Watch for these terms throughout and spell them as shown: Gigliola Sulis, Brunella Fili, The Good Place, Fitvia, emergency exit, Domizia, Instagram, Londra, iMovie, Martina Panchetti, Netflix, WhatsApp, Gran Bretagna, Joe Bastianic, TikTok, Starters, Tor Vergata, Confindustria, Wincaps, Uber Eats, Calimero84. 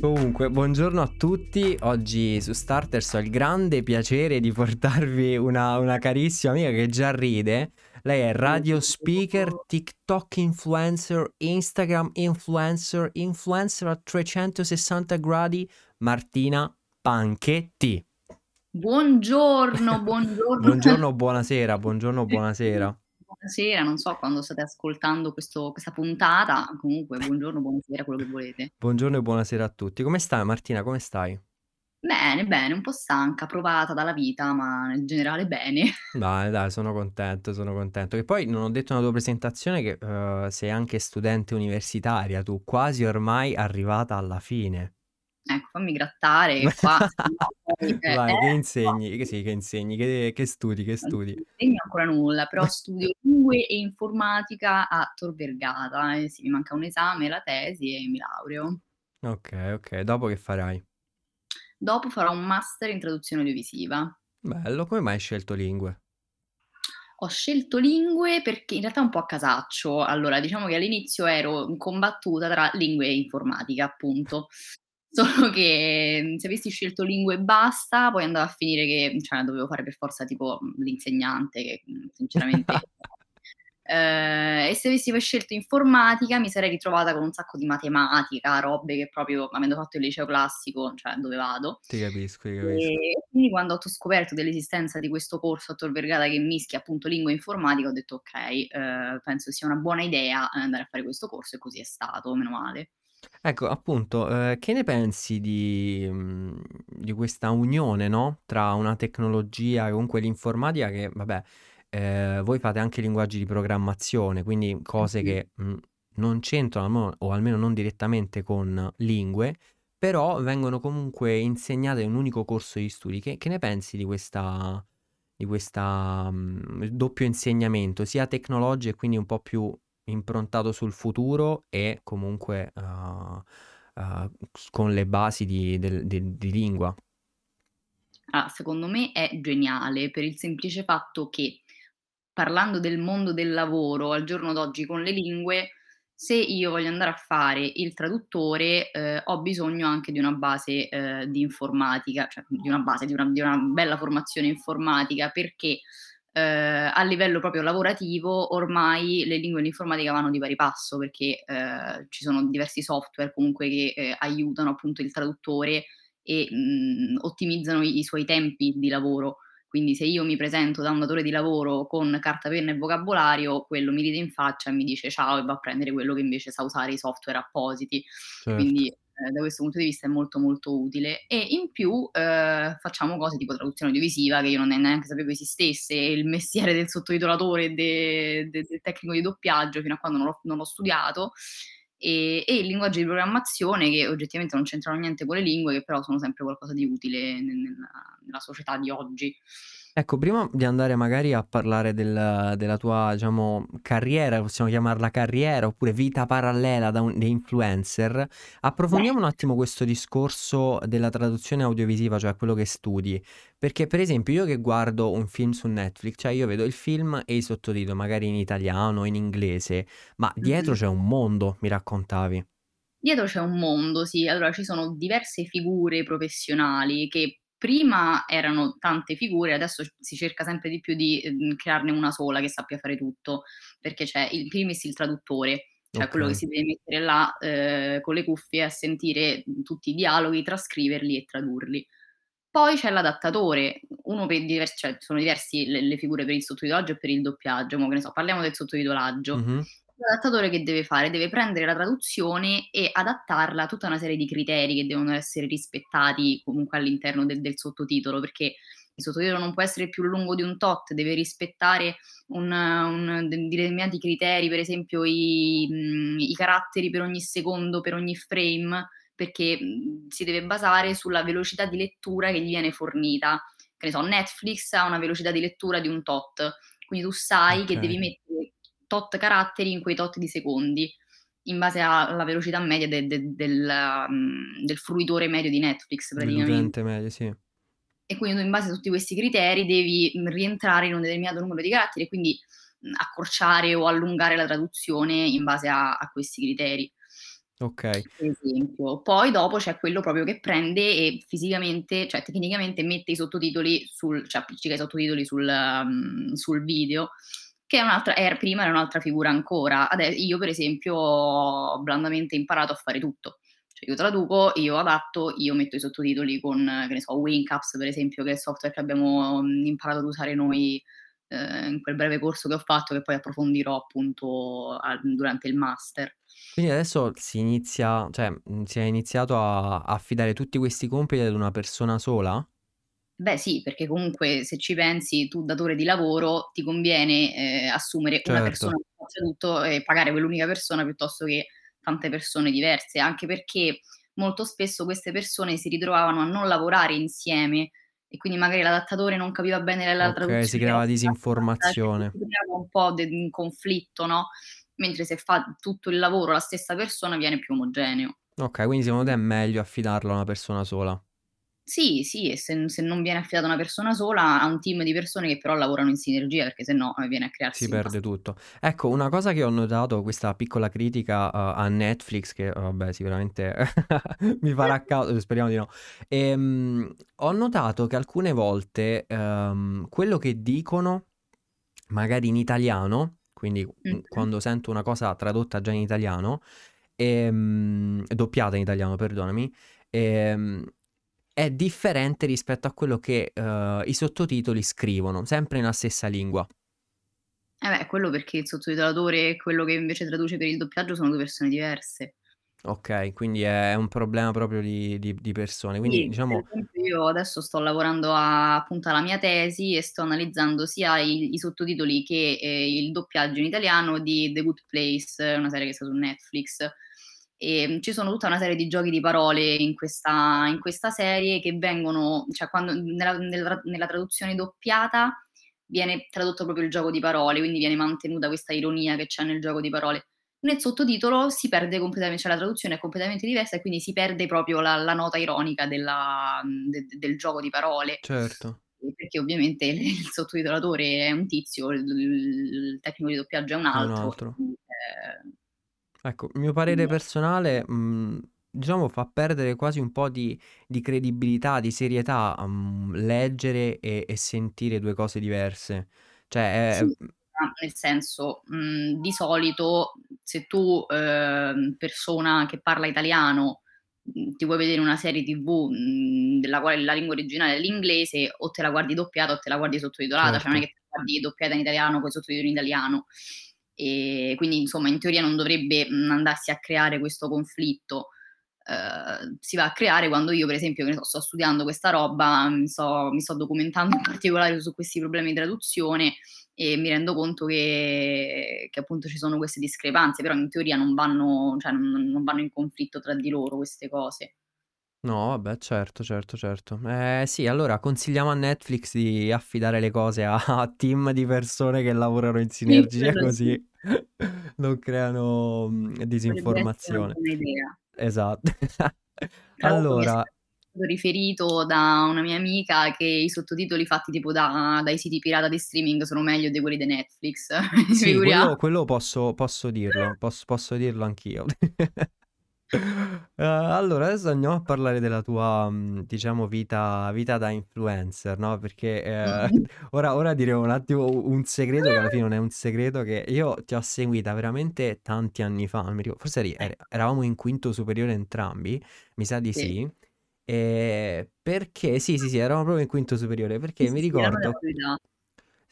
Comunque, buongiorno a tutti. Oggi su Starters ho il grande piacere di portarvi una carissima amica che già ride. Lei è radio speaker, TikTok influencer, Instagram influencer, influencer a 360 gradi, Martina Panchetti. Buongiorno. Buongiorno, buonasera. Buonasera, non so quando state ascoltando questa puntata, comunque buongiorno, buonasera, quello che volete. Buongiorno e buonasera a tutti. Come stai Martina, come stai? Bene, un po' stanca, provata dalla vita, ma nel generale bene. Dai, sono contento. E poi non ho detto nella tua presentazione che sei anche studente universitaria, tu quasi ormai arrivata alla fine. Ecco, fammi grattare qua. Vai, che insegni? Che insegni? Che studi? Non insegno ancora nulla, però studio lingue e informatica a Tor Vergata. Sì, mi manca un esame, la tesi, e mi laureo. Ok. Dopo che farai? Dopo farò un master in traduzione audiovisiva. Bello, come mai hai scelto lingue? Ho scelto lingue perché in realtà è un po' a casaccio. Allora, diciamo che all'inizio ero combattuta tra lingue e informatica, appunto. Solo che se avessi scelto lingue e basta, poi andava a finire che dovevo fare per forza tipo l'insegnante, che sinceramente... e se avessi scelto informatica mi sarei ritrovata con un sacco di matematica, robe che proprio, avendo fatto il liceo classico, dove vado. Ti capisco. E quindi quando ho scoperto dell'esistenza di questo corso a Tor Vergata che mischia appunto lingua e informatica, ho detto ok, penso sia una buona idea andare a fare questo corso, e così è stato, meno male. Ecco, appunto, che ne pensi di questa unione, no? Tra una tecnologia e comunque l'informatica che, vabbè, voi fate anche linguaggi di programmazione, quindi cose che non c'entrano, o almeno non direttamente con lingue, però vengono comunque insegnate in un unico corso di studi. Che ne pensi di questa doppio insegnamento, sia tecnologico e quindi un po' più improntato sul futuro e comunque con le basi di lingua? Allora, secondo me è geniale per il semplice fatto che, parlando del mondo del lavoro al giorno d'oggi con le lingue, se io voglio andare a fare il traduttore ho bisogno anche di una base di informatica, di una bella formazione informatica, perché a livello proprio lavorativo ormai le lingue e l'informatica vanno di pari passo, perché ci sono diversi software comunque che aiutano appunto il traduttore e ottimizzano i suoi tempi di lavoro. Quindi se io mi presento da un datore di lavoro con carta, penna e vocabolario, quello mi ride in faccia e mi dice ciao e va a prendere quello che invece sa usare i software appositi. Certo. Quindi da questo punto di vista è molto molto utile, e in più facciamo cose tipo traduzione audiovisiva che io non neanche sapevo esistesse, il mestiere del sottotitolatore, del tecnico di doppiaggio, fino a quando non l'ho studiato, e il linguaggio di programmazione che oggettivamente non c'entrano niente con le lingue, che però sono sempre qualcosa di utile nella società di oggi. Ecco, prima di andare magari a parlare della tua, carriera, possiamo chiamarla carriera, oppure vita parallela da influencer, approfondiamo un attimo questo discorso della traduzione audiovisiva, cioè quello che studi. Perché per esempio io che guardo un film su Netflix, io vedo il film e i sottotitoli, magari in italiano, in inglese, ma dietro c'è un mondo, mi raccontavi. Dietro c'è un mondo, sì. Allora, ci sono diverse figure professionali che... Prima erano tante figure, adesso si cerca sempre di più di crearne una sola che sappia fare tutto, perché c'è in primis il traduttore, cioè quello che si deve mettere là con le cuffie a sentire tutti i dialoghi, trascriverli e tradurli. Poi c'è l'adattatore, sono diversi le figure per il sottotitolaggio e per il doppiaggio, parliamo del sottotitolaggio. Mm-hmm. L'adattatore che deve fare? Deve prendere la traduzione e adattarla a tutta una serie di criteri che devono essere rispettati comunque all'interno del sottotitolo, perché il sottotitolo non può essere più lungo di un tot, deve rispettare determinati criteri, per esempio i caratteri per ogni secondo, per ogni frame, perché si deve basare sulla velocità di lettura che gli viene fornita. Netflix ha una velocità di lettura di un tot, quindi tu sai che devi mettere tot caratteri in quei tot di secondi, in base alla velocità media del fruitore medio di Netflix praticamente. L'utente medio, sì. E quindi in base a tutti questi criteri devi rientrare in un determinato numero di caratteri e quindi accorciare o allungare la traduzione in base a questi criteri. Ok. Per esempio. Poi dopo c'è quello proprio che prende e fisicamente, cioè tecnicamente mette i sottotitoli cioè appiccica i sottotitoli sul video, che è un'altra, prima era un'altra figura ancora. Adesso io per esempio ho blandamente imparato a fare tutto. Cioè io traduco, io adatto, io metto i sottotitoli con, che ne so, Wincaps per esempio, che è il software che abbiamo imparato ad usare noi in quel breve corso che ho fatto, che poi approfondirò appunto durante il master. Quindi adesso si è iniziato a affidare tutti questi compiti ad una persona sola? Beh sì, perché comunque se ci pensi, tu datore di lavoro ti conviene assumere una persona che faccia tutto e pagare quell'unica persona piuttosto che tante persone diverse, anche perché molto spesso queste persone si ritrovavano a non lavorare insieme e quindi magari l'adattatore non capiva bene la traduzione. Si creava disinformazione. Si creava un po' di conflitto, no? Mentre se fa tutto il lavoro la stessa persona viene più omogeneo. Ok, quindi secondo te è meglio affidarlo a una persona sola? Sì, e se non viene affidata una persona sola, a un team di persone che però lavorano in sinergia, perché sennò viene a crearsi... Si perde tutto. Ecco, una cosa che ho notato, questa piccola critica a Netflix, che vabbè sicuramente mi farà caso, speriamo di no. Ho notato che alcune volte quello che dicono, magari in italiano, quindi quando sento una cosa tradotta già in italiano, doppiata in italiano, perdonami, è differente rispetto a quello che i sottotitoli scrivono, sempre nella stessa lingua. Quello perché il sottotitolatore e quello che invece traduce per il doppiaggio sono due persone diverse. Ok, quindi è un problema proprio di persone. Quindi, sì, diciamo... Per esempio io adesso sto lavorando appunto alla mia tesi e sto analizzando sia i sottotitoli che il doppiaggio in italiano di The Good Place, una serie che sta su Netflix. E ci sono tutta una serie di giochi di parole in questa serie che vengono, cioè quando nella traduzione doppiata viene tradotto proprio il gioco di parole, quindi viene mantenuta questa ironia che c'è nel gioco di parole. Nel sottotitolo si perde completamente, cioè la traduzione è completamente diversa e quindi si perde proprio la nota ironica del gioco di parole. Certo. Perché ovviamente il sottotitolatore è un tizio, il tecnico di doppiaggio è un altro. Ecco, mio parere personale, diciamo, fa perdere quasi un po' di credibilità, di serietà leggere e sentire due cose diverse. Cioè, sì, nel senso, di solito se tu, persona che parla italiano, ti vuoi vedere una serie TV della quale la lingua originale è l'inglese, o te la guardi doppiata o te la guardi sottotitolata, certo. Cioè non è che te la guardi doppiata in italiano con sottotitoli in italiano. E quindi insomma in teoria non dovrebbe andarsi a creare questo conflitto, si va a creare quando io per esempio sto studiando questa roba, mi sto documentando in particolare su questi problemi di traduzione e mi rendo conto che appunto ci sono queste discrepanze, però in teoria non vanno in conflitto tra di loro queste cose. No, vabbè, certo. Sì, allora consigliamo a Netflix di affidare le cose a team di persone che lavorano in sinergia, così non creano disinformazione. Esatto. Allora, riferito da una mia amica che i sottotitoli fatti tipo dai siti pirata di streaming sono meglio di quelli di Netflix. Sì, quello posso dirlo anch'io. Allora adesso andiamo a parlare della tua diciamo vita da influencer, no? Perché ora diremo un attimo un segreto che alla fine non è un segreto, che io ti ho seguita veramente tanti anni fa, non mi ricordo, forse eravamo in quinto superiore entrambi, mi sa di sì. Perché sì eravamo proprio in quinto superiore, perché sì, mi ricordo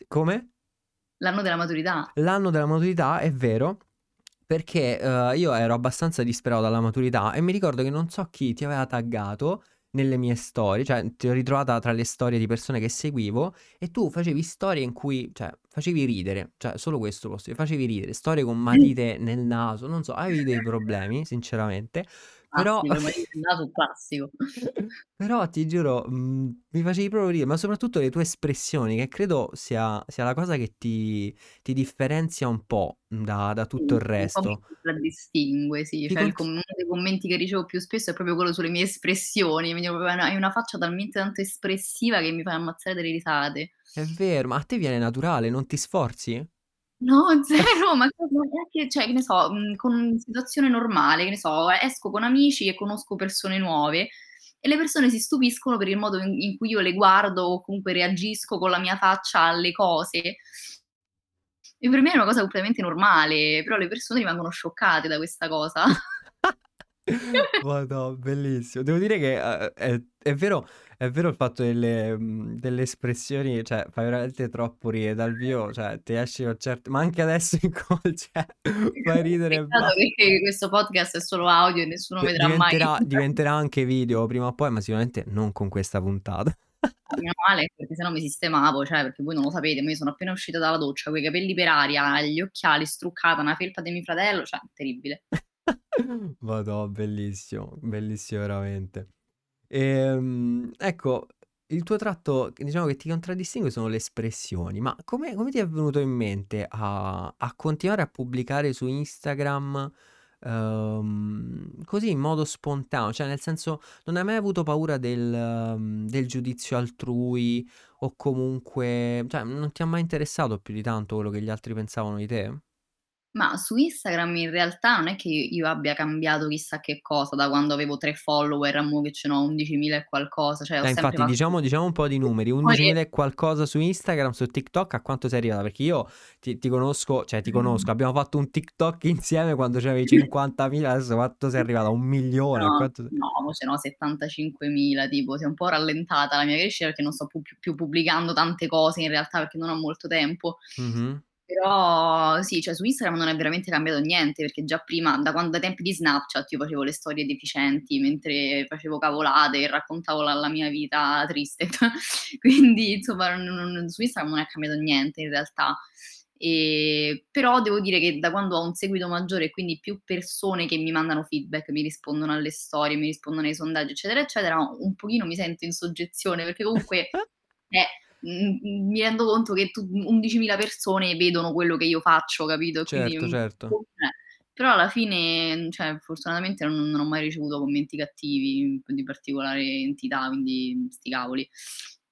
come l'anno della maturità, è vero. Perché io ero abbastanza disperato dalla maturità e mi ricordo che non so chi ti aveva taggato nelle mie storie, cioè ti ho ritrovata tra le storie di persone che seguivo e tu facevi storie in cui, cioè, facevi ridere, cioè solo questo posso dire, facevi ridere, storie con matite nel naso, non so, avevi dei problemi sinceramente, Però, sul classico. Però ti giuro, mi facevi proprio ridere, ma soprattutto le tue espressioni, che credo sia la cosa che ti differenzia un po' da tutto il resto. La distingue, sì. Cioè, uno dei commenti che ricevo più spesso è proprio quello sulle mie espressioni. Mi dico, hai una faccia talmente tanto espressiva che mi fai ammazzare delle risate. È vero, ma a te viene naturale, non ti sforzi? No, zero, ma anche, cioè, che ne so, con una situazione normale, che ne so, esco con amici e conosco persone nuove e le persone si stupiscono per il modo in cui io le guardo o comunque reagisco con la mia faccia alle cose. E per me è una cosa completamente normale, però le persone rimangono scioccate da questa cosa. Madonna, bellissimo. Devo dire che è vero il fatto delle espressioni, cioè fai veramente troppo ridere dal vivo, cioè ti esci un certo, ma anche adesso in call, cioè, fai ridere. Perché questo podcast è solo audio e nessuno vedrà mai. Diventerà anche video prima o poi, ma sicuramente non con questa puntata. Meno male, perché sennò mi sistemavo, cioè, perché voi non lo sapete, ma io sono appena uscita dalla doccia, coi capelli per aria, gli occhiali, struccata, una felpa di mio fratello, cioè terribile. Vado, bellissimo, bellissimo veramente. Ecco, il tuo tratto, diciamo, che ti contraddistingue sono le espressioni, ma come ti è venuto in mente a continuare a pubblicare su Instagram così in modo spontaneo? Cioè, nel senso, non hai mai avuto paura del giudizio altrui o comunque, cioè, non ti ha mai interessato più di tanto quello che gli altri pensavano di te? Ma su Instagram in realtà non è che io abbia cambiato chissà che cosa da quando avevo 3 follower a mo' che ce n'ho 11.000 e qualcosa. Cioè, infatti, diciamo un po' di numeri, 11.000 e qualcosa su Instagram, su TikTok a quanto sei arrivata? Perché io ti conosco, cioè ti conosco, abbiamo fatto un TikTok insieme quando c'avevi 50.000, adesso quanto sei arrivata? 1 milione? No, quanto... no, se no 75.000 tipo, si è un po' rallentata la mia crescita perché non sto più pubblicando tante cose in realtà perché non ho molto tempo. Mm-hmm. Però sì, cioè su Instagram non è veramente cambiato niente, perché già prima, da tempi di Snapchat, io facevo le storie deficienti mentre facevo cavolate e raccontavo la mia vita triste. Quindi insomma su Instagram non è cambiato niente in realtà. Però devo dire che da quando ho un seguito maggiore e quindi più persone che mi mandano feedback, mi rispondono alle storie, mi rispondono ai sondaggi, eccetera, eccetera, un pochino mi sento in soggezione, perché comunque... mi rendo conto che 11.000 persone vedono quello che io faccio, capito? Certo, quindi, certo. Però alla fine, cioè, fortunatamente non ho mai ricevuto commenti cattivi di particolare entità, quindi sti cavoli.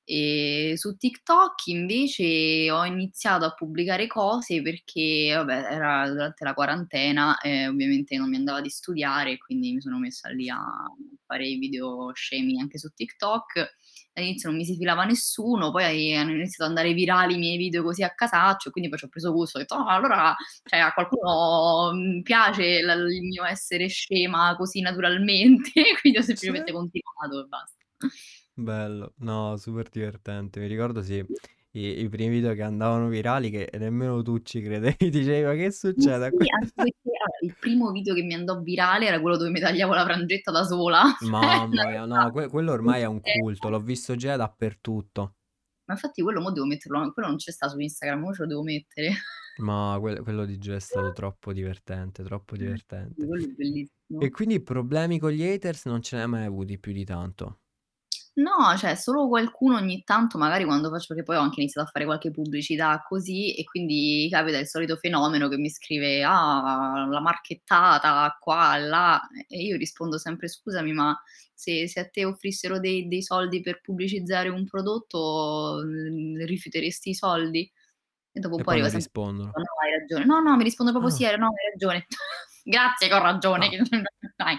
E su TikTok invece ho iniziato a pubblicare cose perché, vabbè, era durante la quarantena, ovviamente non mi andava di studiare, quindi mi sono messa lì a fare i video scemi anche su TikTok. All'inizio non mi si filava nessuno, poi hanno iniziato ad andare virali i miei video così a casaccio, e quindi poi ci ho preso gusto, ho detto, allora, cioè, a qualcuno piace il mio essere scema così naturalmente, quindi ho semplicemente continuato e basta. Bello, no, super divertente, mi ricordo sì, i primi video che andavano virali che nemmeno tu ci credevi, dicevi, ma che succede? Sì, anche perché il primo video che mi andò virale era quello dove mi tagliavo la frangetta da sola. Mamma mia, no, quello ormai è un culto, l'ho visto già dappertutto. Ma infatti quello mo devo metterlo, quello non c'è sta su Instagram, mo ce lo devo mettere. Ma quello di giù è stato troppo divertente, troppo divertente. Quello è bellissimo. E quindi problemi con gli haters non ce ne hai mai avuti più di tanto? No, cioè solo qualcuno ogni tanto, magari quando faccio, perché poi ho anche iniziato a fare qualche pubblicità così, e quindi capita il solito fenomeno che mi scrive la marchettata qua, là, e io rispondo sempre scusami, ma se a te offrissero dei soldi per pubblicizzare un prodotto rifiuteresti i soldi? E dopo e poi mi rispondono sempre, no, hai ragione, no, mi rispondo proprio sì, no, hai ragione. Grazie che ho ragione, no. Dai.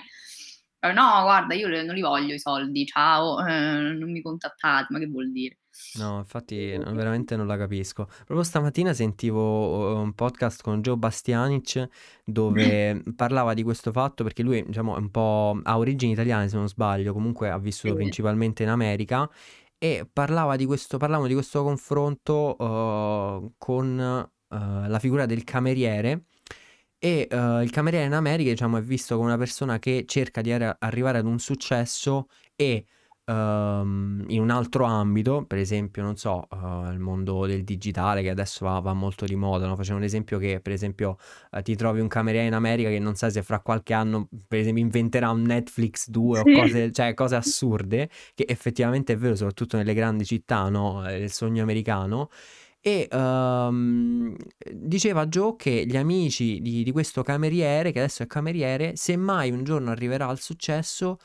No, guarda, io non li voglio i soldi, ciao, non mi contattate, ma che vuol dire? No, infatti veramente non la capisco. Proprio stamattina sentivo un podcast con Joe Bastianic dove parlava di questo fatto, perché lui, diciamo, è un po' ha origini italiane, se non sbaglio, comunque ha vissuto principalmente in America, e parlavano di questo confronto con la figura del cameriere. E il cameriere in America, diciamo, è visto come una persona che cerca di arrivare ad un successo e in un altro ambito, per esempio, non so, il mondo del digitale che adesso va molto di moda, no? Facevo un esempio che, per esempio, ti trovi un cameriere in America che non sai se fra qualche anno, per esempio, inventerà un Netflix 2 o cose, cioè cose assurde, che effettivamente è vero, soprattutto nelle grandi città, no? È il sogno americano. E diceva Joe che gli amici di questo cameriere, che adesso è cameriere, se mai un giorno arriverà al successo,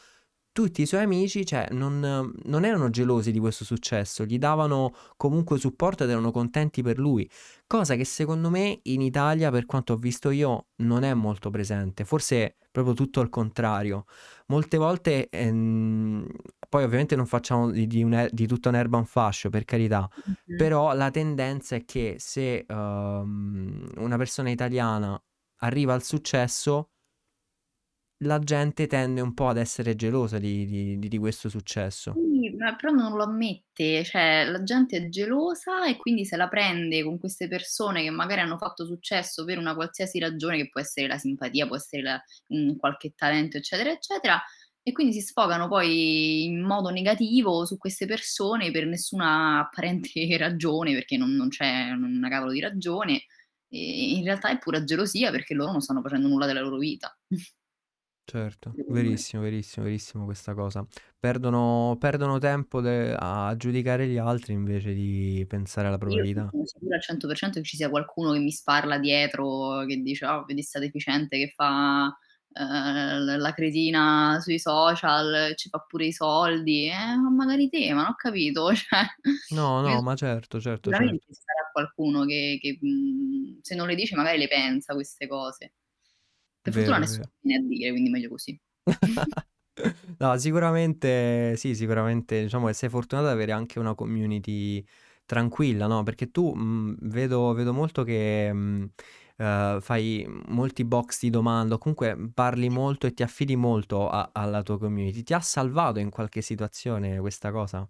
tutti i suoi amici, cioè, non erano gelosi di questo successo, gli davano comunque supporto ed erano contenti per lui, cosa che secondo me in Italia, per quanto ho visto io, non è molto presente, forse proprio tutto il contrario. Molte volte, poi ovviamente non facciamo di tutta un'erba un fascio, per carità, mm-hmm. Però la tendenza è che se una persona italiana arriva al successo, la gente tende un po' ad essere gelosa di questo successo. Sì, ma però non lo ammette, cioè la gente è gelosa e quindi se la prende con queste persone che magari hanno fatto successo per una qualsiasi ragione, che può essere la simpatia, può essere qualche talento, eccetera, eccetera, e quindi si sfogano poi in modo negativo su queste persone per nessuna apparente ragione, perché non c'è una cavolo di ragione, e in realtà è pura gelosia perché loro non stanno facendo nulla della loro vita. Certo, verissimo questa cosa. Perdono tempo a giudicare gli altri invece di pensare alla probabilità. Io sono sicura al 100% che ci sia qualcuno che mi sparla dietro, che dice, oh, vedi sta deficiente che fa la cretina sui social, ci fa pure i soldi, ma magari te, ma non ho capito, cioè, no, ma certo. Veramente sarà qualcuno che se non le dice magari le pensa queste cose. Per fortuna nessuno ne ha a dire, quindi meglio così. No, sicuramente diciamo che sei fortunata ad avere anche una community tranquilla, no? Perché tu vedo molto che fai molti box di domanda, comunque parli molto e ti affidi molto alla tua community. Ti ha salvato in qualche situazione questa cosa?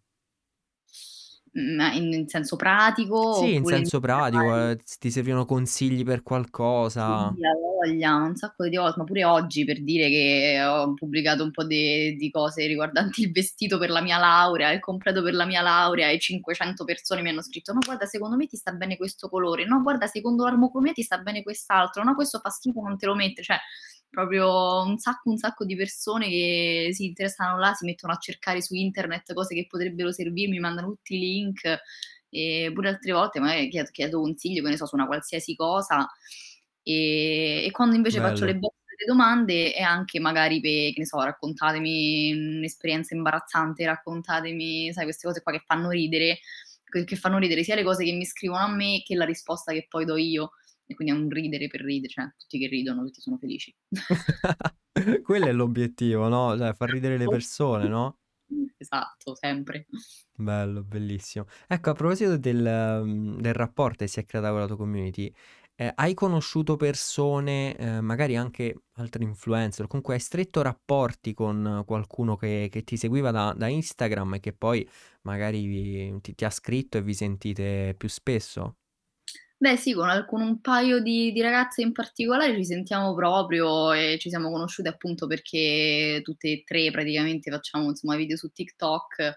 Ma in senso pratico? Sì, in senso pratico, ti servivano consigli per qualcosa? Sì, la voglia, un sacco di volte, ma pure oggi, per dire, che ho pubblicato un po' di cose riguardanti il vestito per la mia laurea, il completo per la mia laurea, e 500 persone mi hanno scritto, no guarda secondo me ti sta bene questo colore, no guarda secondo l'armocromia ti sta bene quest'altro, no questo fa schifo non te lo mette, cioè proprio un sacco di persone che si interessano là, si mettono a cercare su internet cose che potrebbero servirmi, mandano tutti i link, e pure altre volte magari chiedo consiglio, che ne so, su una qualsiasi cosa, e quando invece Bello. Faccio le box delle domande è anche magari per, che ne so, raccontatemi un'esperienza imbarazzante, raccontatemi, sai, queste cose qua che fanno ridere sia le cose che mi scrivono a me che la risposta che poi do io. E quindi è un ridere per ridere, cioè tutti che ridono, tutti sono felici. Quello è l'obiettivo, no? Cioè far ridere le persone, no? Esatto, sempre. Bello, bellissimo. Ecco, a proposito del rapporto che si è creato con la tua community, hai conosciuto persone, magari anche altri influencer, comunque hai stretto rapporti con qualcuno che ti seguiva da Instagram e che poi magari ti ha scritto e vi sentite più spesso? Beh sì, con un paio di ragazze in particolare ci sentiamo proprio, e ci siamo conosciute appunto perché tutte e tre praticamente facciamo, insomma, video su TikTok,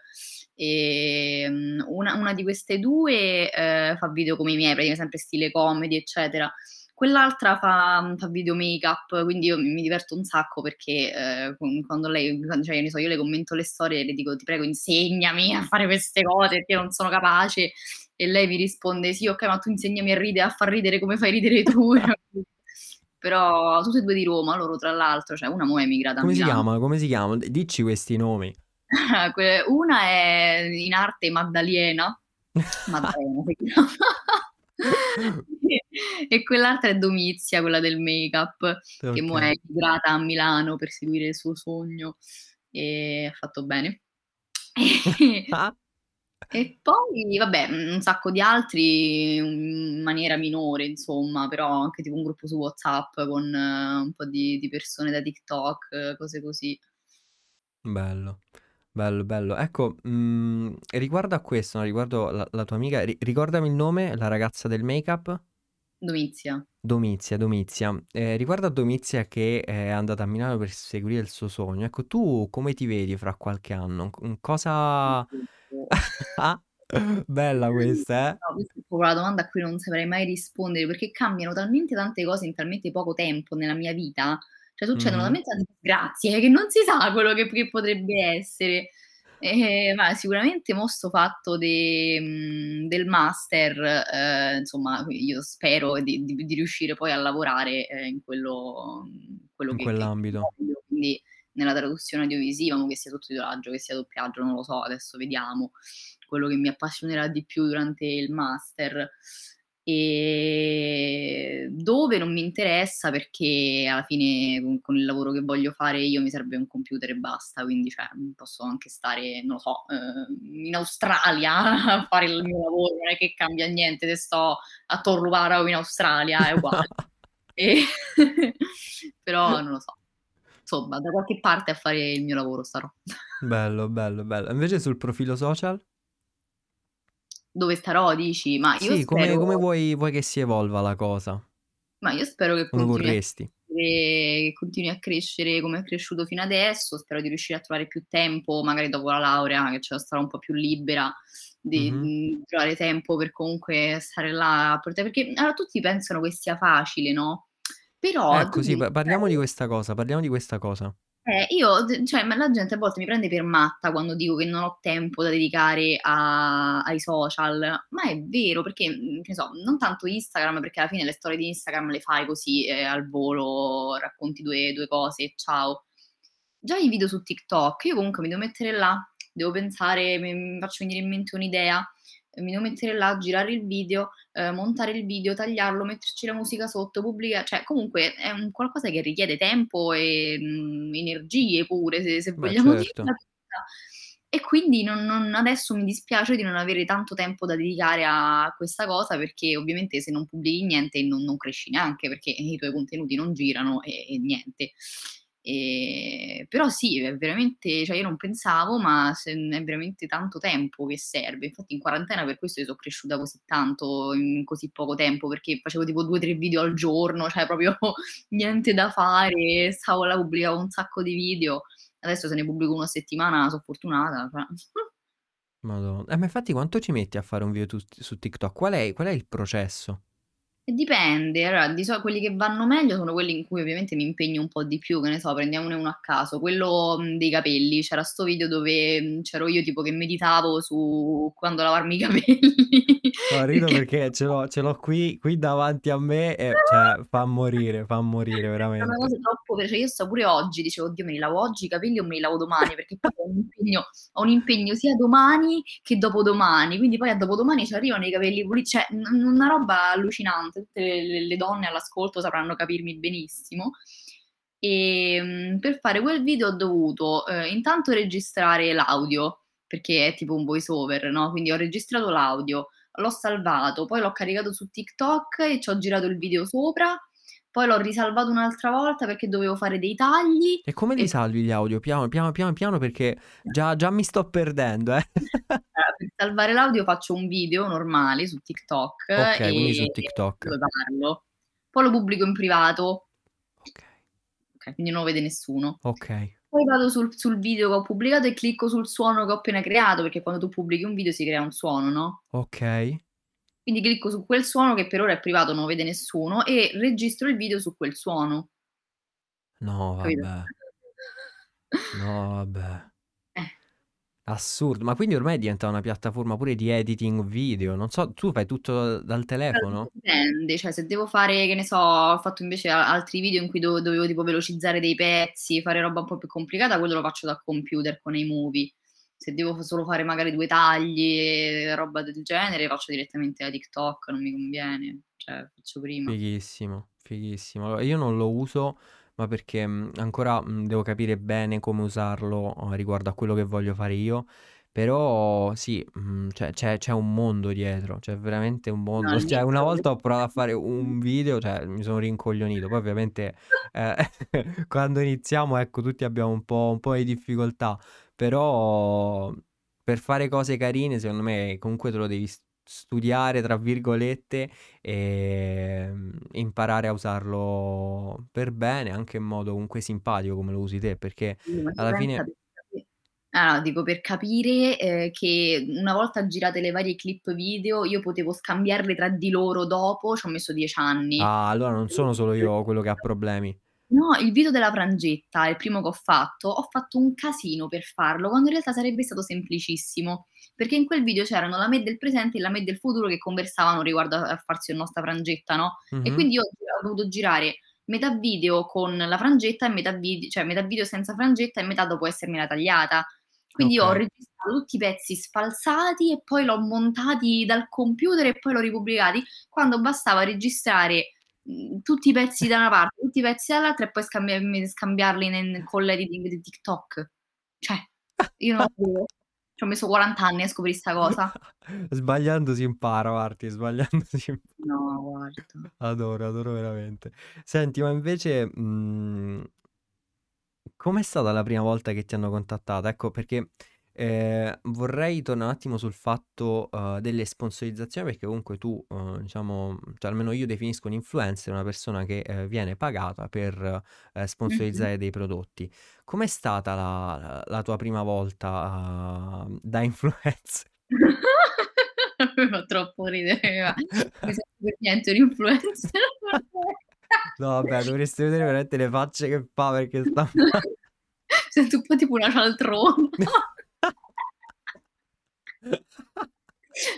e una di queste due fa video come i miei, praticamente sempre stile comedy eccetera, quell'altra fa video make-up, quindi io mi diverto un sacco perché quando lei, cioè, io ne so, io le commento le storie e le dico ti prego insegnami a fare queste cose perché non sono capace, e lei mi risponde sì ok ma tu insegnami a far ridere come fai ridere tu. Però tutte e due di Roma, loro tra l'altro, cioè una mo' è emigrata a Milano. Come si chiama? Dicci questi nomi. Una è in arte Maddalena si chiama. E quell'altra è Domizia, quella del make-up, okay. Che mo' è migrata a Milano per seguire il suo sogno e ha fatto bene. E poi, vabbè, un sacco di altri in maniera minore, insomma, però anche tipo un gruppo su WhatsApp con un po' di persone da TikTok, cose così. Bello. Ecco, riguardo a questo, riguardo la tua amica, ricordami il nome, la ragazza del make-up? Domizia. Riguardo a Domizia che è andata a Milano per seguire il suo sogno, ecco, tu come ti vedi fra qualche anno? Cosa... Ah, bella questa, eh? No, questa è proprio una domanda a cui non saprei mai rispondere, perché cambiano talmente tante cose in talmente poco tempo nella mia vita, cioè succedono Mhm. talmente tante disgrazie che non si sa quello che potrebbe essere. Ma sicuramente mo sto fatto del master, insomma, io spero di riuscire poi a lavorare in quello In che quell'ambito. voglio, quindi nella traduzione audiovisiva, mo che sia sottotitolaggio, che sia doppiaggio, non lo so, adesso vediamo quello che mi appassionerà di più durante il master. E dove non mi interessa, perché alla fine con il lavoro che voglio fare io mi serve un computer e basta, quindi cioè, posso anche stare, non lo so, in Australia a fare il mio lavoro, non è che cambia niente se sto a Torlupara o in Australia, è uguale. E- Però non lo so, insomma, da qualche parte a fare il mio lavoro starò. Bello, bello, bello. Invece sul profilo social? Dove starò, dici? Ma io Sì, spero... come vuoi che si evolva la cosa? Ma io spero che Come continui a vorresti? crescere, come è cresciuto fino adesso. Spero di riuscire a trovare più tempo, magari dopo la laurea, che ce la sarò un po' più libera, Mhm. di trovare tempo per comunque stare là a perché allora tutti pensano che sia facile, no? Però tu Ecco, sì, devi parliamo di stare. questa cosa, parliamo di questa cosa. Cioè, ma la gente a volte mi prende per matta quando dico che non ho tempo da dedicare ai social, ma è vero, perché, che ne so, non tanto Instagram, perché alla fine le storie di Instagram le fai così, al volo, racconti due cose, e ciao. Già i video su TikTok, io comunque mi devo mettere là, devo pensare, mi faccio venire in mente un'idea, mi devo mettere là, girare il video, montare il video, tagliarlo, metterci la musica sotto, pubblicare, cioè comunque è un qualcosa che richiede tempo e energie pure, se Beh, vogliamo dirla certo. tutta. E quindi adesso mi dispiace di non avere tanto tempo da dedicare a questa cosa, perché ovviamente se non pubblichi niente non cresci neanche, perché i tuoi contenuti non girano e niente. Però sì, è veramente, cioè io non pensavo, ma è veramente tanto tempo che serve. Infatti in quarantena per questo io sono cresciuta così tanto in così poco tempo, perché facevo tipo 2 o 3 video al giorno, cioè proprio niente da fare, stavo là, pubblicavo un sacco di video. Adesso se ne pubblico uno a settimana, sono fortunata. Cioè. Madonna. Ma infatti quanto ci metti a fare un video su TikTok? Qual è il processo? E dipende, allora di solito quelli che vanno meglio sono quelli in cui ovviamente mi impegno un po' di più, che ne so, prendiamone uno a caso, quello dei capelli, c'era sto video dove c'ero io tipo che meditavo su quando lavarmi i capelli, No, rido perché perché ce l'ho qui davanti a me e cioè, fa morire è una veramente. cosa troppo, cioè io sto pure oggi, dicevo, oddio, me li lavo oggi i capelli o me li lavo domani, perché poi ho un impegno sia domani che dopodomani, quindi poi a dopodomani ci arrivano i capelli puliti, cioè una roba allucinante, tutte le donne all'ascolto sapranno capirmi benissimo. E per fare quel video ho dovuto intanto registrare l'audio, perché è tipo un voice over, no? Quindi ho registrato l'audio, l'ho salvato, poi l'ho caricato su TikTok e ci ho girato il video sopra, poi l'ho risalvato un'altra volta perché dovevo fare dei tagli E come li e salvi gli audio? Piano, piano, piano, piano perché già mi sto perdendo, eh. Per salvare l'audio faccio un video normale su TikTok Ok, quindi su TikTok. dove parlo. Poi lo pubblico in privato, Ok, ok, quindi non lo vede nessuno. ok. Poi vado sul video che ho pubblicato e clicco sul suono che ho appena creato, perché quando tu pubblichi un video si crea un suono, no? Ok, Quindi clicco su quel suono che per ora è privato, non lo vede nessuno, e registro il video su quel suono, no, capito? vabbè, no, vabbè. Eh, Assurdo, ma quindi ormai diventa una piattaforma pure di editing video. Non so, tu fai tutto dal telefono? Dipende, cioè se devo fare, che ne so, ho fatto invece altri video in cui dovevo tipo velocizzare dei pezzi, fare roba un po' più complicata, quello lo faccio dal computer con iMovie. Se devo solo fare magari 2 tagli, roba del genere, faccio direttamente da TikTok, non mi conviene, cioè faccio prima. Fighissimo, fighissimo. Allora, io non lo uso, ma perché ancora devo capire bene come usarlo riguardo a quello che voglio fare io. Però sì, cioè, c'è un mondo dietro, c'è veramente un No, mondo. Cioè, una all'inizio volta ho provato a fare un video, cioè, mi sono rincoglionito. Poi ovviamente eh, quando iniziamo, ecco, tutti abbiamo un po' di difficoltà. Però per fare cose carine, secondo me, comunque te lo devi studiare, tra virgolette, e imparare a usarlo per bene, anche in modo comunque simpatico come lo usi te, perché alla fine... Ah, no, dico per capire che una volta girate le varie clip video io potevo scambiarle tra di loro dopo, ci ho messo 10 anni. Ah, allora non sono solo io quello che ha problemi. No, il video della frangetta, il primo che ho fatto un casino per farlo, quando in realtà sarebbe stato semplicissimo, perché in quel video c'erano la me del presente e la me del futuro che conversavano riguardo a farsi la nostra frangetta, no? Mm-hmm. E quindi io ho dovuto girare metà video con la frangetta e metà video senza frangetta e metà dopo essermela tagliata. Quindi okay. Io ho registrato tutti i pezzi sfalsati e poi l'ho montati dal computer e poi l'ho ripubblicati, quando bastava registrare tutti i pezzi da una parte, tutti i pezzi dall'altra e poi scambiarli con l'editing di TikTok. Cioè, io non avevo, ci ho messo 40 anni a scoprire sta cosa. Sbagliando si impara, Marti, sbagliando si impara. No, guarda. Adoro veramente. Senti, ma invece... com'è stata la prima volta che ti hanno contattata? Ecco, perché vorrei tornare un attimo sul fatto delle sponsorizzazioni, perché comunque tu, diciamo, cioè almeno io definisco un influencer una persona che viene pagata per sponsorizzare dei prodotti. Com'è stata la tua prima volta da influencer? Mi fa troppo ridere, ma mi sento per niente un influencer. No, vabbè, dovresti vedere veramente le facce che fa, perché sta... Sento un po' tipo una cialtrona.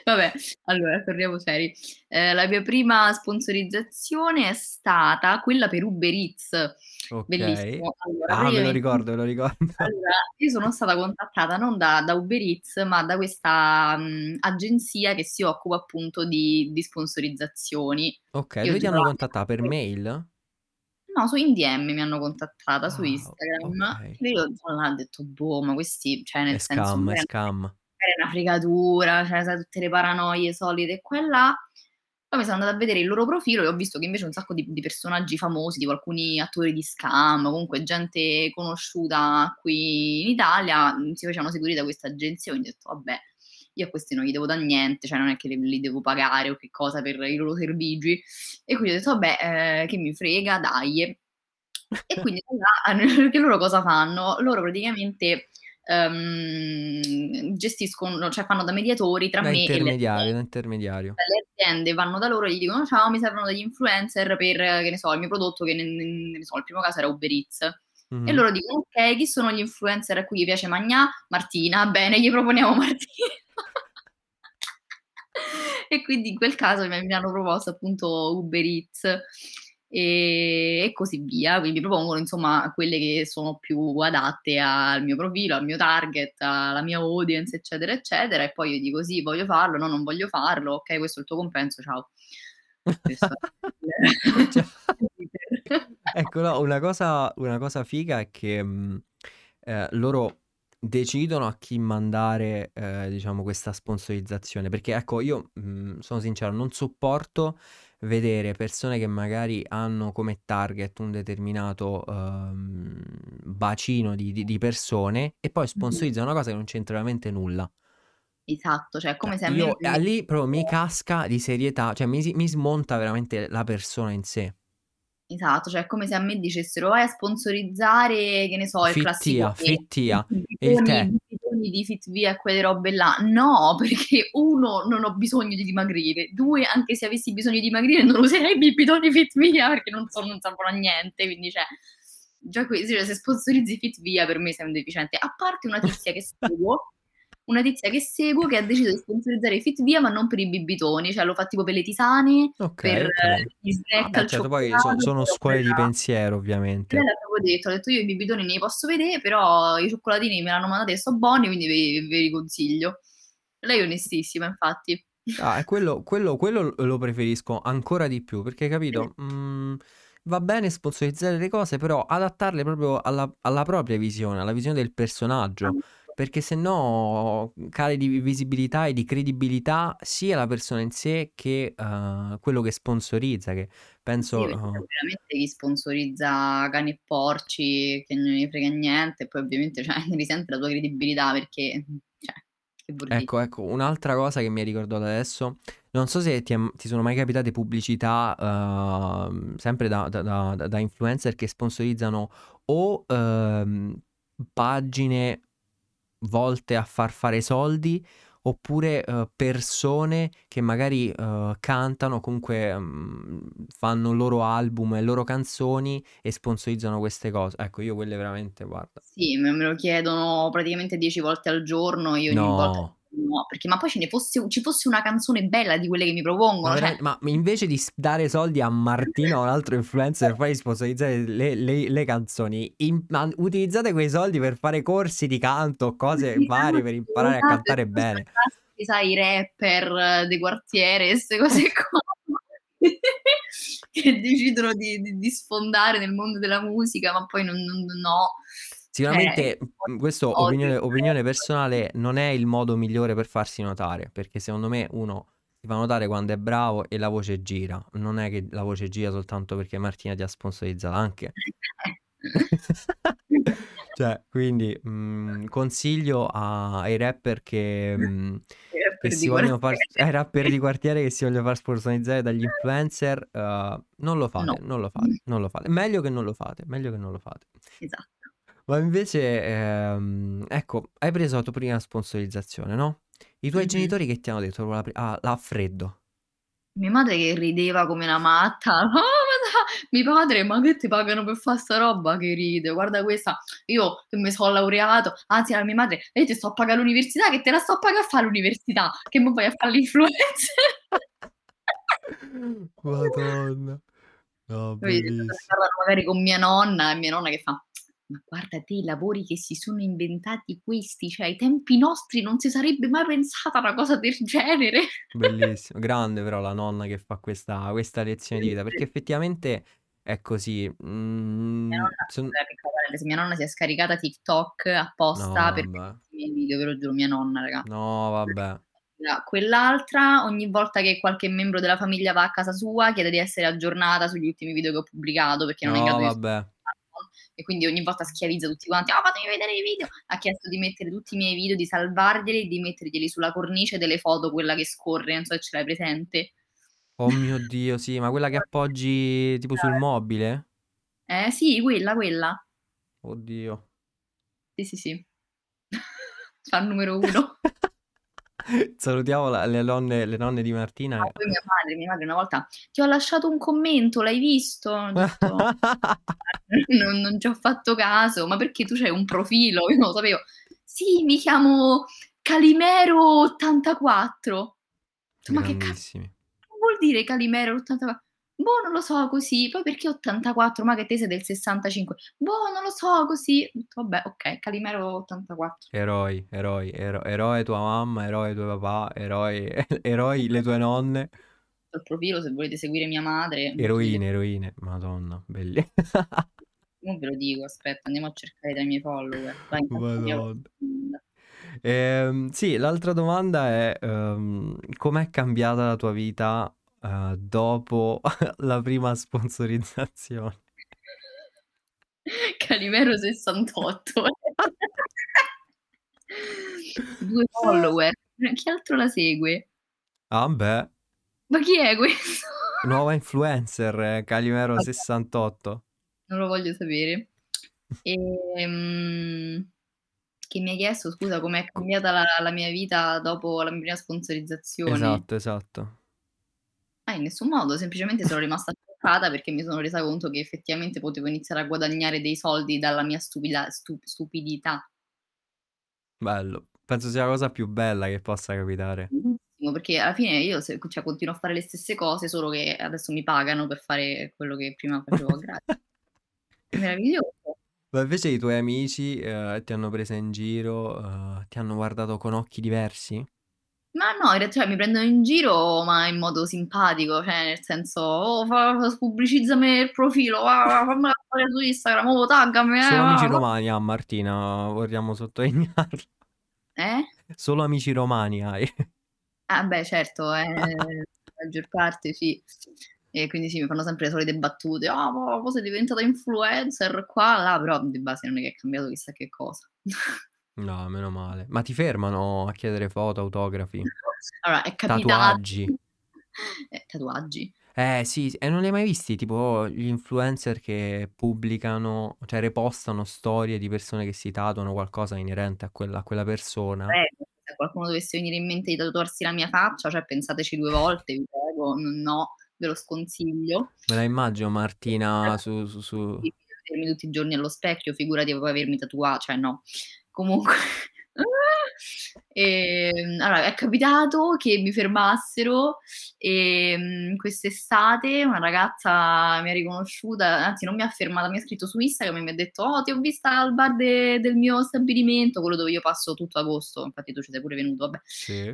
Vabbè, allora, torniamo seri. La mia prima sponsorizzazione è stata quella per Uber Eats. Okay. Bellissimo. Allora, me lo ricordo. Allora, io sono stata contattata non da Uber Eats, ma da questa agenzia che si occupa appunto di sponsorizzazioni. Ok, loro ti hanno contattata per mail? No, su DM mi hanno contattata, su Instagram. Okay. E io ho detto, boh, ma questi, cioè nel senso... È scam. Era una fregatura, cioè tutte le paranoie solite e quella. Poi mi sono andata a vedere il loro profilo e ho visto che invece un sacco di personaggi famosi, tipo alcuni attori di scam, comunque gente conosciuta qui in Italia, si facevano seguire da questa agenzia. Quindi ho detto, vabbè, io a questi non gli devo da niente, cioè non è che li devo pagare o che cosa per i loro servigi. E quindi ho detto, vabbè, che mi frega, dai. E quindi perché loro cosa fanno? Loro praticamente... gestiscono, cioè fanno da mediatori tra me e l'intermediario. Le aziende vanno da loro e gli dicono: ciao, mi servono degli influencer per, che ne so, il mio prodotto, che ne so, il primo caso era Uber Eats. Mm-hmm. E loro dicono: ok, chi sono gli influencer a cui gli piace Magnà? Martina, bene, gli proponiamo Martina. E quindi in quel caso mi hanno proposto appunto Uber Eats e così via, quindi propongono insomma quelle che sono più adatte al mio profilo, al mio target, alla mia audience, eccetera eccetera, e poi io dico sì, voglio farlo, no, non voglio farlo, ok, questo è il tuo compenso, ciao. Ecco, no, una cosa figa è che loro decidono a chi mandare diciamo questa sponsorizzazione, perché ecco io sono sincero, non sopporto vedere persone che magari hanno come target un determinato bacino di persone e poi sponsorizzano una cosa che non c'entra veramente nulla. Esatto, cioè come se io lì proprio mi casca di serietà, cioè mi smonta veramente la persona in sé. Esatto, cioè è come se a me dicessero vai a sponsorizzare, che ne so, il classico Fittia, di Fitvia e quelle robe là. No, perché uno, non ho bisogno di dimagrire, due, anche se avessi bisogno di dimagrire non userei i bipidoni Fitvia perché non saprò niente, quindi cioè già così, cioè, se sponsorizzi Fitvia per me sei un deficiente, a parte una tizia che seguo che ha deciso di sponsorizzare Fitvia ma non per i bibitoni, cioè lo fa tipo per le tisane, okay, per gli snack, al certo, poi sono scuole di pensiero ovviamente. Ho detto io i bibitoni ne posso vedere, però i cioccolatini me l'hanno mandati e sono buoni, quindi ve li consiglio. Lei è onestissima, infatti. Ah, quello lo preferisco ancora di più, perché capito? Va bene sponsorizzare le cose, però adattarle proprio alla propria visione, alla visione del personaggio. Perché se no cali di visibilità e di credibilità sia la persona in sé che quello che sponsorizza, che penso... Sì, veramente chi sponsorizza cani e porci che non ne frega niente, poi ovviamente cioè, risente la tua credibilità perché cioè, che vuol dire. Ecco, un'altra cosa che mi hai ricordato adesso, non so se ti sono mai capitate pubblicità sempre da influencer che sponsorizzano o pagine volte a far fare soldi, oppure persone che magari cantano, comunque fanno il loro album e le loro canzoni e sponsorizzano queste cose. Ecco, io quelle veramente, guarda. Sì, me lo chiedono praticamente 10 volte al giorno, io ogni volta no, perché ma poi ci fosse una canzone bella di quelle che mi propongono. Ma invece di dare soldi a Martina o un altro influencer per sponsorizzare le canzoni, utilizzate quei soldi per fare corsi di canto, cose varie per imparare a cantare bene. Sai, i rapper dei quartiere, queste cose qua che decidono di sfondare nel mondo della musica, ma poi no. Sicuramente questo, opinione personale, non è il modo migliore per farsi notare, perché secondo me uno si fa notare quando è bravo e la voce gira, non è che la voce gira soltanto perché Martina ti ha sponsorizzato anche. Cioè, quindi consiglio ai rapper che si vogliono far, ai rapper di quartiere che si vogliono far sponsorizzare dagli influencer, non lo fate, meglio che non lo fate. Esatto. Ma invece, ecco, hai preso la tua prima sponsorizzazione, no? I tuoi genitori che ti hanno detto? Ah, l'ha freddo. Mia madre che rideva come una matta. Oh, ma mio padre, ma che ti pagano per fare sta roba? Che ride, guarda questa. Io mi sono laureato. Anzi, la mia madre, io ti sto a pagare l'università, che te la sto a pagare a fare l'università. Che mo vai a fare l'influencer. Madonna. No, bellissimo. Magari con mia nonna che fa... Ma guarda te, i lavori che si sono inventati questi, cioè ai tempi nostri non si sarebbe mai pensata una cosa del genere. Bellissimo, grande però la nonna che fa questa lezione di vita, perché effettivamente è così. Mia nonna si è scaricata TikTok apposta per questi video, ve lo giuro, mia nonna, raga. No, vabbè. Quell'altra, ogni volta che qualche membro della famiglia va a casa sua, chiede di essere aggiornata sugli ultimi video che ho pubblicato, perché non è in grado di... Vabbè. E quindi ogni volta schiavizza tutti quanti, fatemi vedere i video, ha chiesto di mettere tutti i miei video, di salvarglieli e di metterglieli sulla cornice delle foto, quella che scorre, non so se ce l'hai presente. Oh mio Dio, sì, ma quella che appoggi tipo sul mobile? Sì, quella. Oddio. Sì. Fa il numero 1. Salutiamo le nonne di Martina. Ah, poi mia madre una volta ti ho lasciato un commento, l'hai visto? Detto, non ci ho fatto caso, ma perché tu c'hai un profilo? Io non lo sapevo. Sì, mi chiamo Calimero84. Ma che cazzo vuol dire Calimero84? Boh, non lo so così. Poi perché 84? Ma che te sei del 65? Boh, non lo so così. Vabbè, ok, Calimero 84. Eroi tua mamma, eroe tuo papà, eroi le tue nonne. Il profilo, se volete seguire mia madre. Eroine, madonna, belle. Non ve lo dico, aspetta, andiamo a cercare dai miei follower. Vai, madonna. Sì, l'altra domanda è com'è cambiata la tua vita dopo la prima sponsorizzazione? Calimero68. 2 follower. Chi altro la segue? Ah beh. Ma chi è questo? Nuova influencer, Calimero68. Non lo voglio sapere. Che mi hai chiesto, scusa, com'è cambiata la mia vita dopo la mia prima sponsorizzazione? Esatto. In nessun modo, semplicemente sono rimasta scioccata perché mi sono resa conto che effettivamente potevo iniziare a guadagnare dei soldi dalla mia stupidità. Bello, penso sia la cosa più bella che possa capitare. Perché alla fine io continuo a fare le stesse cose, solo che adesso mi pagano per fare quello che prima facevo a gratis. È meraviglioso. Ma invece i tuoi amici ti hanno presa in giro, ti hanno guardato con occhi diversi? Ma no, in realtà mi prendono in giro, ma in modo simpatico, cioè nel senso, pubblicizzami il profilo, fammela fare su Instagram, taggami. Solo amici romani, Martina, vorremmo sottolinearlo. Solo amici romani hai. Ah beh, certo, la maggior parte sì. E quindi sì, mi fanno sempre le solite battute, ma sei diventata influencer qua, là, però di base non è che è cambiato chissà che cosa. No, meno male. Ma ti fermano a chiedere foto, autografi, Allora, è capitato. tatuaggi? Tatuaggi. Sì, e non li hai mai visti? Tipo gli influencer che pubblicano, cioè repostano storie di persone che si tatuano qualcosa inerente a quella persona. Se a qualcuno dovesse venire in mente di tatuarsi la mia faccia, cioè pensateci 2 volte, vi prego, no, ve lo sconsiglio. Me la immagino Martina su... Di vedermi tutti i giorni allo specchio, figurati poi avermi tatuato, cioè no. Comunque, allora è capitato che mi fermassero e quest'estate una ragazza mi ha riconosciuta, anzi non mi ha fermata, mi ha scritto su Instagram e mi ha detto: "Oh, ti ho vista al bar del mio stabilimento", quello dove io passo tutto agosto, infatti tu ci sei pure venuto, vabbè. Sì.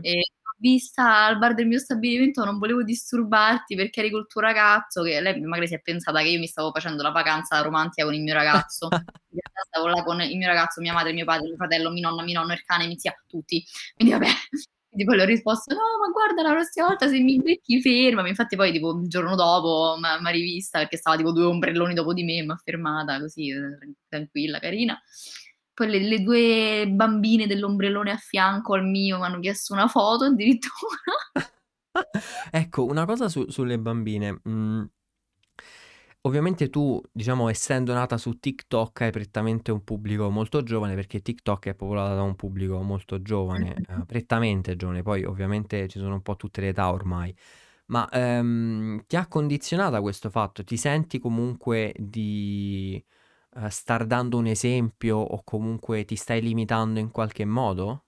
Vista al bar del mio stabilimento, non volevo disturbarti perché eri col tuo ragazzo", che lei magari si è pensata che io mi stavo facendo la vacanza romantica con il mio ragazzo. In realtà stavo là con il mio ragazzo, mia madre, mio padre, mio fratello, mia nonna, il cane, mia zia, tutti. Quindi vabbè, quindi poi le ho risposto: "No, ma guarda, la prossima volta se mi becchi fermami". Infatti poi tipo il giorno dopo mi ha rivista perché stava tipo 2 ombrelloni dopo di me e mi ha fermata così, tranquilla, carina. Poi le 2 bambine dell'ombrellone a fianco al mio mi hanno chiesto una foto addirittura. Ecco, una cosa sulle bambine. Ovviamente tu, diciamo, essendo nata su TikTok, hai prettamente un pubblico molto giovane, perché TikTok è popolata da un pubblico molto giovane, prettamente giovane. Poi ovviamente ci sono un po' tutte le età ormai. Ma ti ha condizionata questo fatto? Ti senti comunque di... star dando un esempio o comunque ti stai limitando in qualche modo?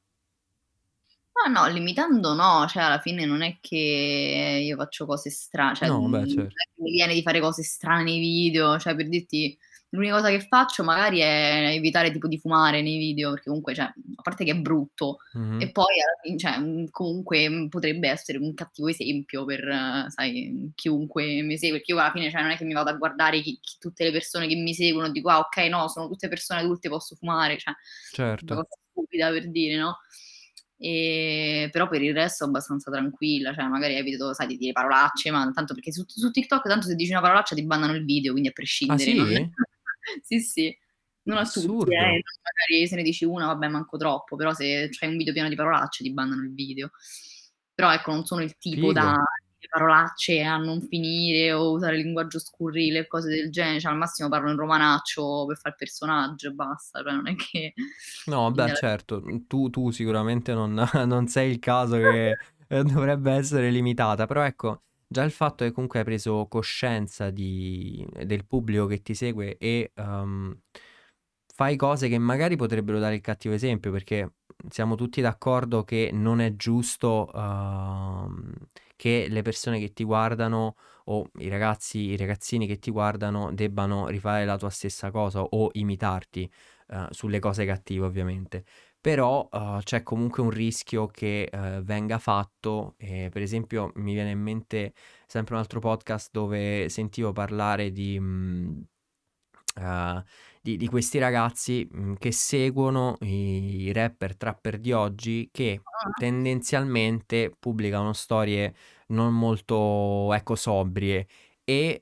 No, limitando no, cioè alla fine non è che io faccio cose strane, cioè no, beh, certo. Non è che mi viene di fare cose strane nei video, cioè per dirti l'unica cosa che faccio magari è evitare tipo di fumare nei video, perché comunque cioè, a parte che è brutto, e poi cioè, comunque potrebbe essere un cattivo esempio per, sai, chiunque mi segue, perché io alla fine cioè, non è che mi vado a guardare tutte le persone che mi seguono e dico ah ok no, sono tutte persone adulte, posso fumare, cioè certo. Una cosa stupida per dire, no? E però per il resto è abbastanza tranquilla, cioè magari evito, sai, di dire parolacce, ma tanto perché su TikTok tanto se dici una parolaccia ti bannano il video, quindi a prescindere. Ah, sì? Non... sì, non assurdo. A tutti, magari se ne dici una, vabbè, manco troppo, però se c'hai un video pieno di parolacce ti bannano il video. Però ecco, non sono il tipo Figo. Da parolacce a non finire o usare linguaggio scurrile, cose del genere, cioè al massimo parlo in romanaccio per fare il personaggio e basta, cioè non è che... No, beh, certo, tu sicuramente non sei il caso che dovrebbe essere limitata, però ecco, già il fatto che comunque hai preso coscienza del pubblico che ti segue e fai cose che magari potrebbero dare il cattivo esempio, perché siamo tutti d'accordo che non è giusto che le persone che ti guardano o i ragazzini che ti guardano debbano rifare la tua stessa cosa o imitarti sulle cose cattive ovviamente, però c'è comunque un rischio che venga fatto. Per esempio mi viene in mente sempre un altro podcast dove sentivo parlare di questi ragazzi che seguono i rapper, trapper di oggi, che tendenzialmente pubblicano storie non molto sobrie e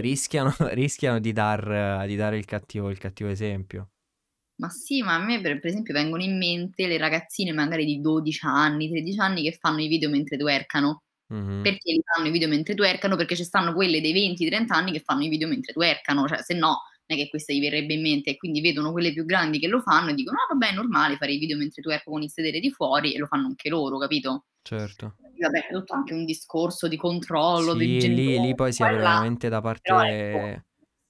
rischiano di dare il cattivo esempio. Ma sì, ma a me per esempio vengono in mente le ragazzine magari di 12 anni, 13 anni che fanno i video mentre twercano. Perché li fanno i video mentre twercano? Perché ci stanno quelle dei 20-30 anni che fanno i video mentre twercano, cioè se no non è che questa gli verrebbe in mente, e quindi vedono quelle più grandi che lo fanno e dicono ah vabbè è normale fare i video mentre twerco con il sedere di fuori, e lo fanno anche loro, capito? Certo. Vabbè, è tutto anche un discorso di controllo, sì, del genere. Lì poi si è veramente da parte... Però, ecco,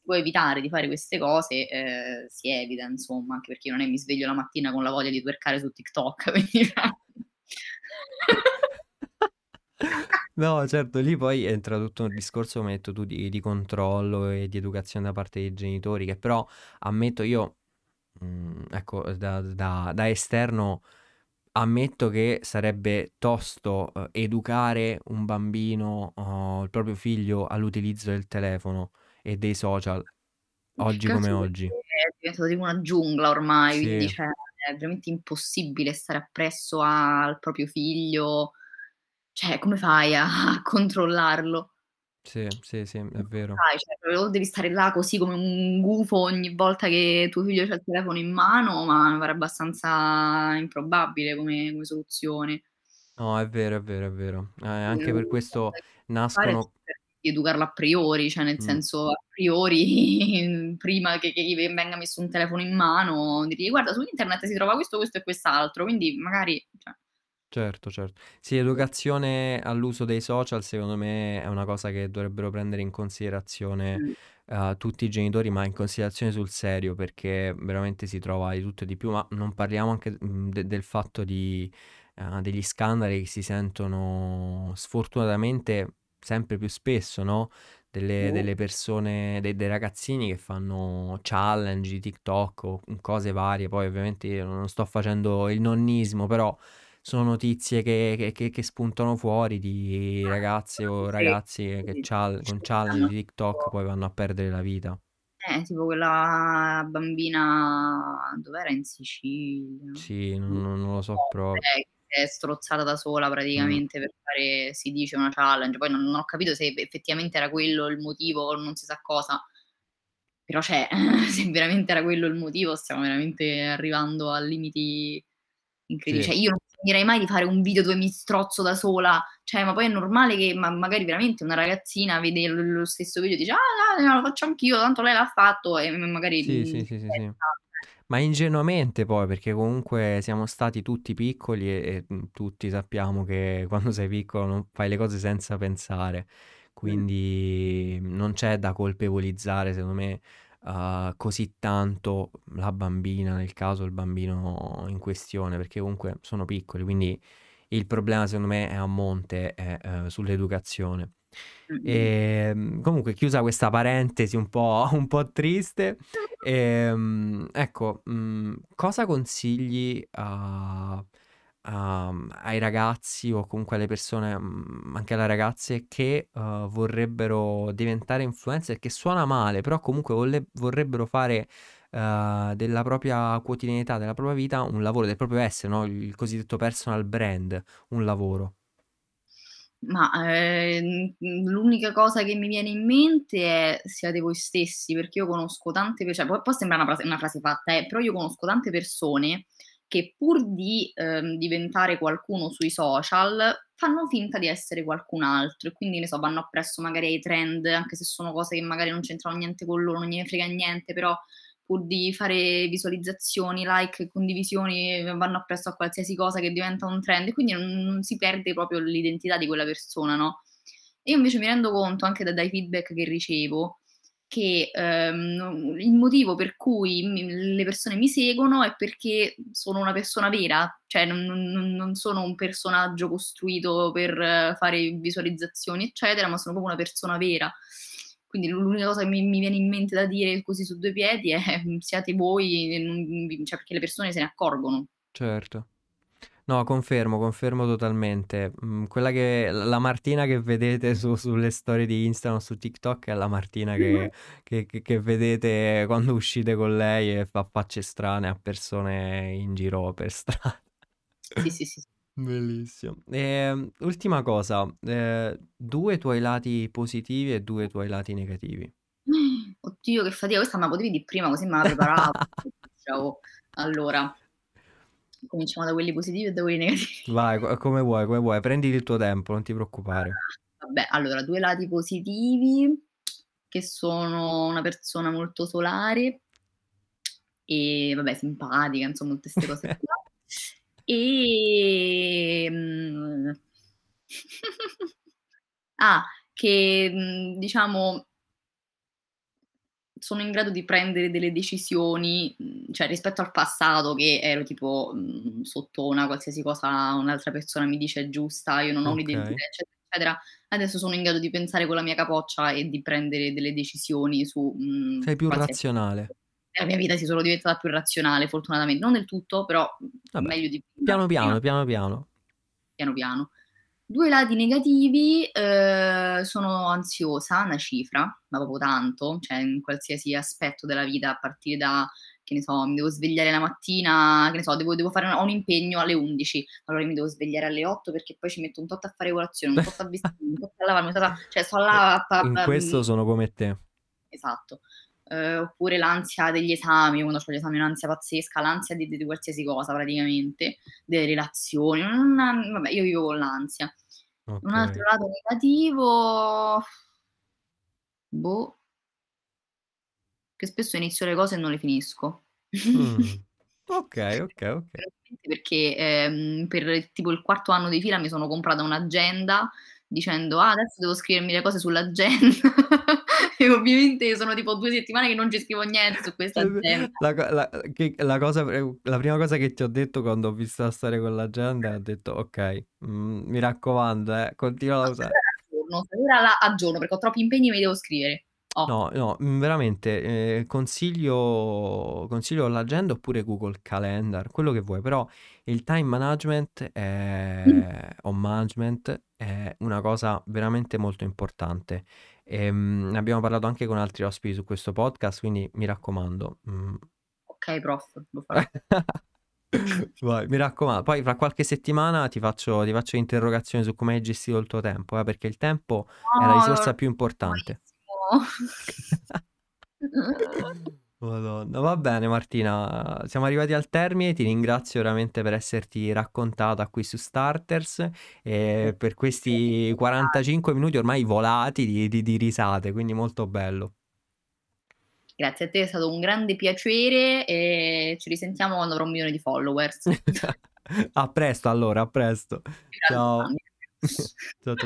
puoi evitare di fare queste cose, si evita insomma, anche perché non è mi sveglio la mattina con la voglia di twercare su TikTok, quindi... No, certo, lì poi entra tutto un discorso, come hai detto tu, di controllo e di educazione da parte dei genitori, che però ammetto io, ecco, da esterno ammetto che sarebbe tosto educare un bambino, il proprio figlio, all'utilizzo del telefono e dei social, oggi come oggi. È diventata tipo una giungla ormai, sì. Quindi cioè, è veramente impossibile stare appresso al proprio figlio. Cioè, come fai a controllarlo? Sì, è vero. Sai, cioè, proprio devi stare là così come un gufo ogni volta che tuo figlio ha il telefono in mano, ma mi pare abbastanza improbabile come soluzione. No, è vero, è vero, è vero. Anche per questo Fare nascono... per educarlo a priori, cioè nel Mm. senso a priori, prima che gli venga messo un telefono in mano, dirgli guarda su internet si trova questo, questo e quest'altro, quindi magari... cioè, Certo. Sì, educazione all'uso dei social, secondo me, è una cosa che dovrebbero prendere in considerazione mm, tutti i genitori, ma in considerazione sul serio, perché veramente si trova di tutto e di più, ma non parliamo anche del fatto degli scandali che si sentono sfortunatamente sempre più spesso, no? Delle persone, dei ragazzini che fanno challenge di TikTok o cose varie. Poi ovviamente io non sto facendo il nonnismo, però sono notizie che spuntano fuori di ragazze o sì, ragazzi che sì, con challenge di TikTok poi vanno a perdere la vita. Tipo quella bambina, dov'era, in Sicilia? Sì, non lo so proprio. Che è strozzata da sola Mm. praticamente per fare, si dice, una challenge. Poi non ho capito se effettivamente era quello il motivo o non si sa cosa, però c'è, se veramente era quello il motivo, stiamo veramente arrivando a limiti incredibili. Sì, Cioè, io non finirei mai di fare un video dove mi strozzo da sola, cioè, ma poi è normale che magari veramente una ragazzina vede lo stesso video e dice ah, no, lo faccio anch'io, tanto lei l'ha fatto, e magari sì. Ma ingenuamente poi, perché comunque siamo stati tutti piccoli e tutti sappiamo che quando sei piccolo non fai le cose senza pensare, Mm. quindi non c'è da colpevolizzare, secondo me, così tanto la bambina, nel caso il bambino in questione, perché comunque sono piccoli, quindi il problema secondo me è a monte, è sull'educazione. Mm. E, comunque, chiusa questa parentesi un po' triste, ecco, cosa consigli ai ragazzi o comunque alle persone, anche alle ragazze che vorrebbero diventare influencer, che suona male, però comunque vorrebbero fare della propria quotidianità, della propria vita, un lavoro, del proprio essere, no? Il cosiddetto personal brand, un lavoro. Ma l'unica cosa che mi viene in mente è siate voi stessi, perché io conosco tante persone, cioè, può sembrare una frase fatta, però io conosco tante persone che pur di diventare qualcuno sui social fanno finta di essere qualcun altro, e quindi, ne so, vanno appresso magari ai trend, anche se sono cose che magari non c'entrano niente con loro, non gliene frega niente, però pur di fare visualizzazioni, like, condivisioni, vanno appresso a qualsiasi cosa che diventa un trend, e quindi non si perde proprio l'identità di quella persona, no? E io invece mi rendo conto, anche dai feedback che ricevo, che il motivo per cui le persone mi seguono è perché sono una persona vera, cioè non sono un personaggio costruito per fare visualizzazioni, eccetera, ma sono proprio una persona vera. Quindi l'unica cosa che mi viene in mente da dire così su due piedi è siate voi, e cioè, perché le persone se ne accorgono. Certo. No, confermo totalmente. Quella che la Martina che vedete sulle storie di Instagram, su TikTok, è la Martina che vedete quando uscite con lei e fa facce strane a persone in giro per strada. Sì. Bellissimo. Ultima cosa, due tuoi lati positivi e due tuoi lati negativi. Oddio, che fatica, questa me la potevi dire prima così me la preparavo. Ciao. Allora, cominciamo da quelli positivi e da quelli negativi. Vai, come vuoi, prendi il tuo tempo, non ti preoccupare. Vabbè, allora, due lati positivi, che sono una persona molto solare e, vabbè, simpatica, insomma, tutte queste cose qua. E ah, che diciamo sono in grado di prendere delle decisioni, cioè rispetto al passato che ero tipo sotto una qualsiasi cosa un'altra persona mi dice è giusta, io non ho Ok. un'identità, eccetera, eccetera. Adesso sono in grado di pensare con la mia capoccia e di prendere delle decisioni su Sei più qualsiasi razionale. La mia vita, si sono diventata più razionale, fortunatamente, non del tutto, però Vabbè, meglio di piano prima, piano, piano piano. piano piano. Due lati negativi, sono ansiosa, una cifra, ma proprio tanto, cioè in qualsiasi aspetto della vita, a partire da che ne so, mi devo svegliare la mattina, che ne so, devo fare ho un impegno alle 11, allora mi devo svegliare alle 8 perché poi ci metto un tot a fare colazione, un tot a vestire, un tot a lavarmi, cioè sto là... In questo sono come te. Esatto. Oppure l'ansia degli esami, quando ho gli esami è un'ansia pazzesca, l'ansia di qualsiasi cosa praticamente, delle relazioni, vabbè, io vivo con l'ansia. Okay. Un altro lato negativo... che spesso inizio le cose e non le finisco. Ok. Perché per tipo il quarto anno di fila mi sono comprata un'agenda dicendo adesso devo scrivermi le cose sull'agenda e ovviamente sono tipo 2 settimane che non ci scrivo niente su questa agenda. La prima cosa che ti ho detto quando ho visto la storia con l'agenda, ho detto ok, mi raccomando, continua a usare. Ora la aggiorno perché ho troppi impegni e mi devo scrivere. No, veramente consiglio l'agenda oppure Google Calendar, quello che vuoi, però il time management o management è una cosa veramente molto importante. Ne abbiamo parlato anche con altri ospiti su questo podcast, quindi mi raccomando. Ok, prof, lo farò. Vai, mi raccomando, poi fra qualche settimana ti faccio interrogazione su come hai gestito il tuo tempo, perché il tempo è la risorsa più importante. Madonna, va bene Martina, siamo arrivati al termine, ti ringrazio veramente per esserti raccontata qui su Starters e per questi 45 minuti ormai volati di risate, quindi molto bello. Grazie a te, è stato un grande piacere e ci risentiamo quando avrò 1 milione di followers. A presto allora, a presto. Ciao. Ciao.